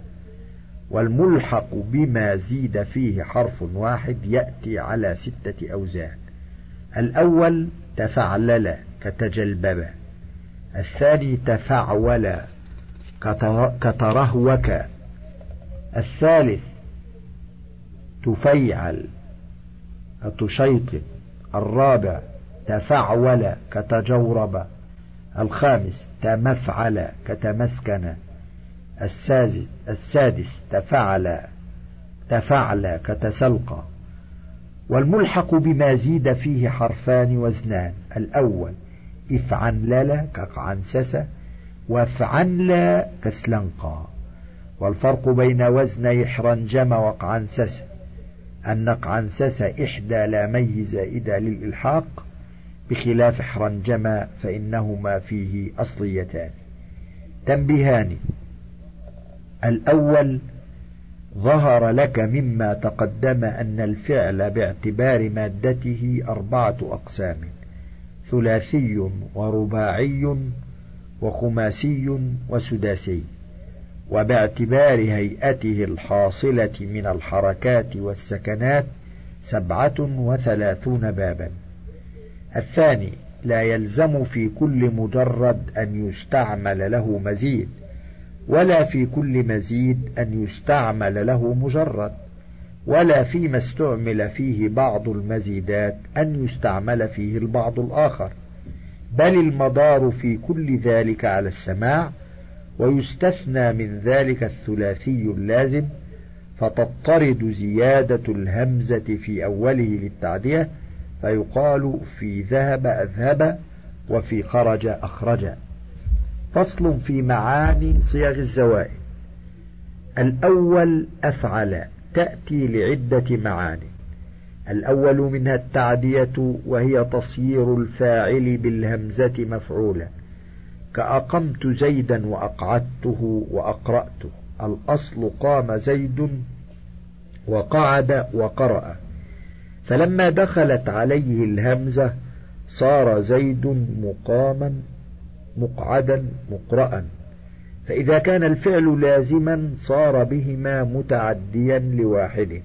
والملحق بما زيد فيه حرف واحد يأتي على ستة أوزان: الأول تفعلل كتجلبب، الثاني تفعول كترهوك، الثالث تفيعل كتشيطن، الرابع تفعول كتجورب، الخامس تمفعل كتمسكن، السادس السادس تفعل تفعل كتسلقى. والملحق بما زيد فيه حرفان وزنان: الأول افعنلل كقعنسسة، وافعنل كسلنقى. والفرق بين وزني حرنجم وقعنسسة أن قعنسسة إحدى لاميه زائدة للإلحاق، بخلاف حرنجم فإنهما فيه أصليتان. تنبيهان: الأول ظهر لك مما تقدم أن الفعل باعتبار مادته أربعة أقسام: ثلاثي ورباعي وخماسي وسداسي. وباعتبار هيئته الحاصلة من الحركات والسكنات سبعة وثلاثون بابا. الثاني لا يلزم في كل مجرد أن يستعمل له مزيد، ولا في كل مزيد أن يستعمل له مجرد، ولا فيما استعمل فيه بعض المزيدات أن يستعمل فيه البعض الآخر، بل المدار في كل ذلك على السماع، ويستثنى من ذلك الثلاثي اللازم، فتضطرد زيادة الهمزة في أوله للتعدية، فيقال في ذهب أذهب، وفي خرج أخرج. فصل في معاني صيغ الزوائد. الأول أفعل، تأتي لعدة معاني. الأول منها التعدية، وهي تصيير الفاعل بالهمزة مفعولا، كأقمت زيدا وأقعدته وأقرأته. الأصل قام زيد وقعد وقرأ، فلما دخلت عليه الهمزة صار زيد مقاما مقعدا مقرأا، فإذا كان الفعل لازما صار بهما متعديا لواحد،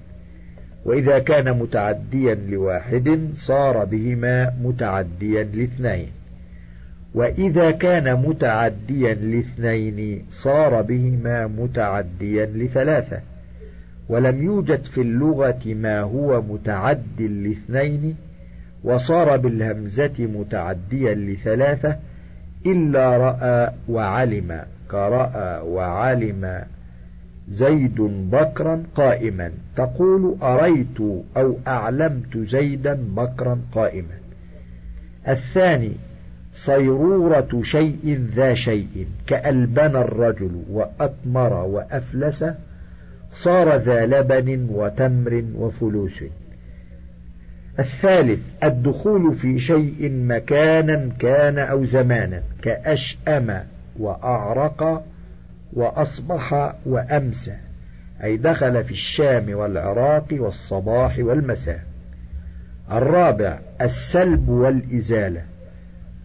وإذا كان متعديا لواحد صار بهما متعديا لاثنين، وإذا كان متعديا لاثنين صار بهما متعديا لثلاثة. ولم يوجد في اللغة ما هو متعد لاثنين وصار بالهمزة متعديا لثلاثة إلا رأى وعلم، كرأى وعلم زيد بكرا قائما، تقول أريت أو أعلمت زيدا بكرا قائما. الثاني صيرورة شيء ذا شيء، كألبن الرجل وأطمر وأفلس، صار ذا لبن وتمر وفلوس. الثالث الدخول في شيء مكانا كان أو زمانا، كأشأم وأعرق وأصبح وأمسى، أي دخل في الشام والعراق والصباح والمساء. الرابع السلب والإزالة،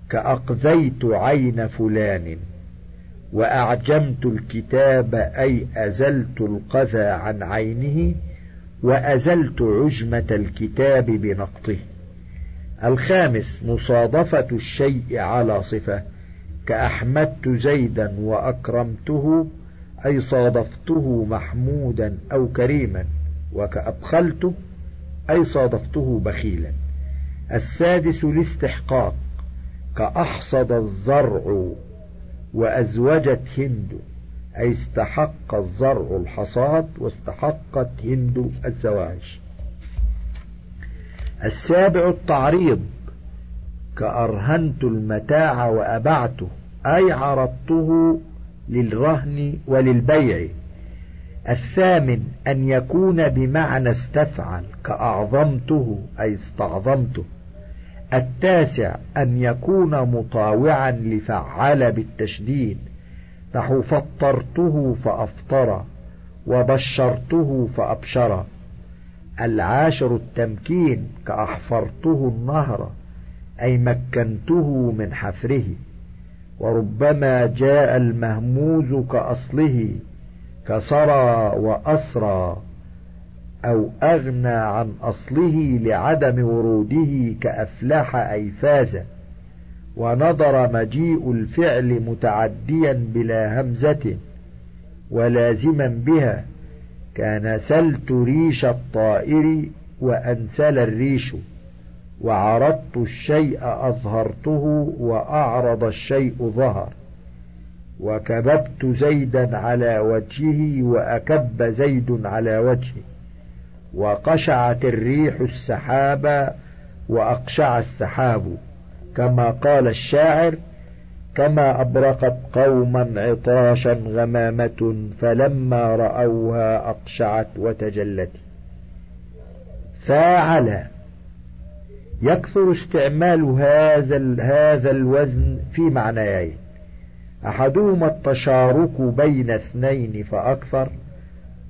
كأقذيت عين فلان، وأعجمت الكتاب أي أزلت القذى عن عينه، وأزلت عجمة الكتاب بنقطه. الخامس مصادفة الشيء على صفة، كأحمدت زيدا وأكرمته، أي صادفته محمودا أو كريما، وكأبخلته أي صادفته بخيلا. السادس الاستحقاق، كأحصد الزرع وأزوجت هند، أي استحق الزرع الحصاد واستحقت هند الزواج. السابع التعريض، كأرهنت المتاع وأبعته، أي عرضته للرهن وللبيع. الثامن أن يكون بمعنى استفعل، كأعظمته أي استعظمته. التاسع أن يكون مطاوعا لفعل بالتشديد، نحو فطرته فأفطر، وبشرته فأبشر. العاشر التمكين، كأحفرته النهر، أي مكنته من حفره. وربما جاء المهموز كأصله، كسرى وأسرى، أو أغنى عن أصله لعدم وروده، كأفلح أي فاز. ونظر مجيء الفعل متعديا بلا همزة ولازما بها، كنسلت ريش الطائر وأنسل الريش، وعرضت الشيء أظهرته وأعرض الشيء ظهر، وكببت زيدا على وجهه وأكب زيد على وجهه، وقشعت الريح السحاب وأقشع السحاب، كما قال الشاعر: كما أبرقت قوما عطاشا غمامة، فلما رأوها أقشعت وتجلت. فاعل، يكثر استعمال هذا هذا الوزن في معنيين، أحدهما التشارك بين اثنين فأكثر،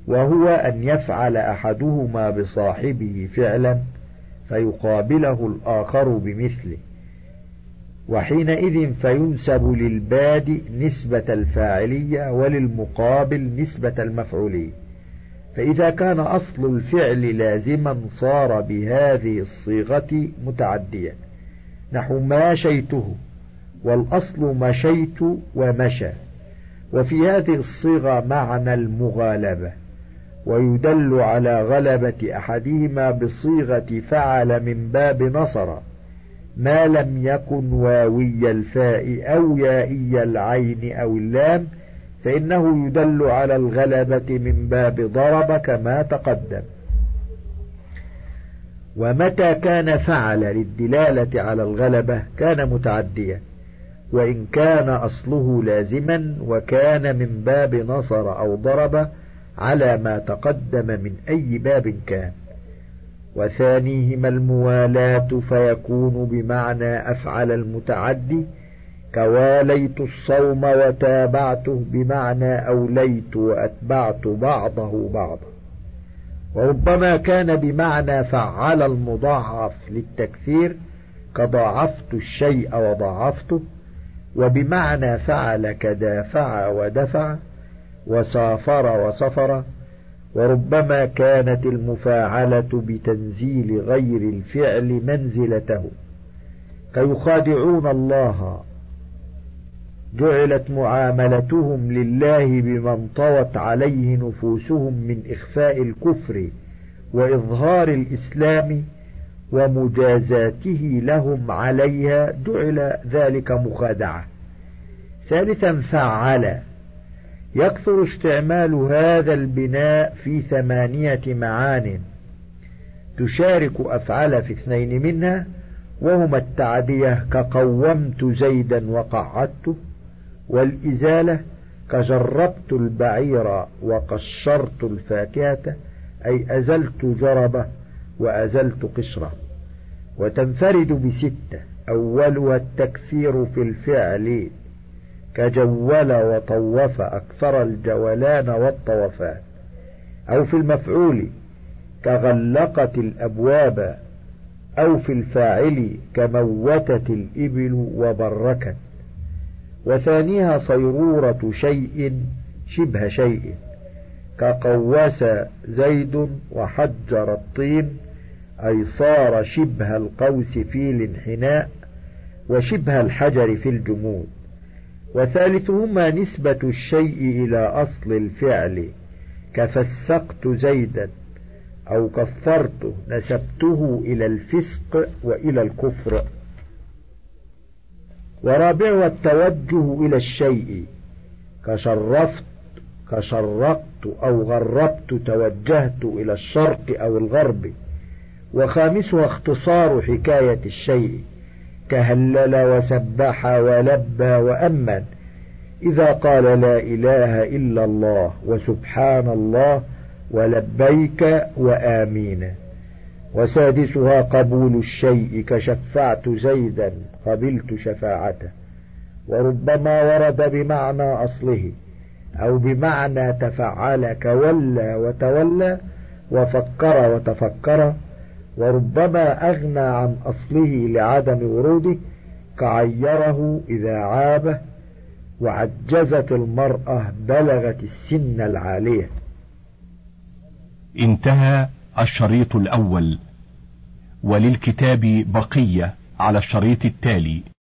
وهو أن يفعل أحدهما بصاحبه فعلا فيقابله الآخر بمثله، وحينئذ فينسب للبادئ نسبة الفاعلية وللمقابل نسبة المفعولية. فإذا كان أصل الفعل لازما صار بهذه الصيغة متعديا، نحو ماشيته، والأصل مشيت ومشى. وفي هذه الصيغة معنى المغالبة، ويدل على غلبة أحدهما بصيغة فعل من باب نصر، ما لم يكن واوي الفاء أو يائي العين أو اللام، فإنه يدل على الغلبة من باب ضرب كما تقدم. ومتى كان فعل للدلالة على الغلبة كان متعديا، وإن كان أصله لازما، وكان من باب نصر أو ضرب على ما تقدم من أي باب كان. وثانيهما الموالاة، فيكون بمعنى أفعل المتعدي، كواليت الصوم وتابعته بمعنى أوليت وأتبعت بعضه بعضا، وربما كان بمعنى فعل المضاعف للتكثير، كضاعفت الشيء وضاعفته، وبمعنى فعل كدافع ودفع وسافر وسفر. وربما كانت المفاعلة بتنزيل غير الفعل منزلته، كيخادعون الله جعلت معاملتهم لله بما انطوت عليه نفوسهم من إخفاء الكفر وإظهار الإسلام، ومجازاته لهم عليها جعل ذلك مخادعة. ثالثا فعل، يكثر استعمال هذا البناء في ثمانية معان تشارك أفعل في اثنين منها، وهما التعدية كقومت زيدا وقعدته، والإزالة كجربت البعير وقشرت الفاكهة، أي أزلت جربة وأزلت قشرة. وتنفرد بستة، أولها التكثير في الفعل كجول وطوف، أكثر الجولان والطوفات، أو في المفعول كغلقت الأبواب، أو في الفاعل كموتت الإبل وبركت. وثانيها صيرورة شيء شبه شيء كقوس زيد وحجر الطين، أي صار شبه القوس في الانحناء وشبه الحجر في الجمود. وثالثهما نسبة الشيء إلى أصل الفعل كفسقت زيدا، أو كفرته، نسبته إلى الفسق وإلى الكفر. ورابعها التوجه إلى الشيء كشرفت كشرقت أو غربت، توجهت إلى الشرق أو الغرب. وخامسها اختصار حكاية الشيء كهلل وسبح ولبى وأمن، إذا قال لا إله إلا الله وسبحان الله ولبيك وآمين. وسادسها قبول الشيء كشفعت زيدا، قبلت شفاعته، وربما ورد بمعنى أصله أو بمعنى تفعل كولى وتولى وفكر وتفكر، وربما أغنى عن أصله لعدم وروده كعيره إذا عابه، وعجزت المرأة بلغت السن العالية. انتهى الشريط الأول، وللكتاب بقية على الشريط التالي.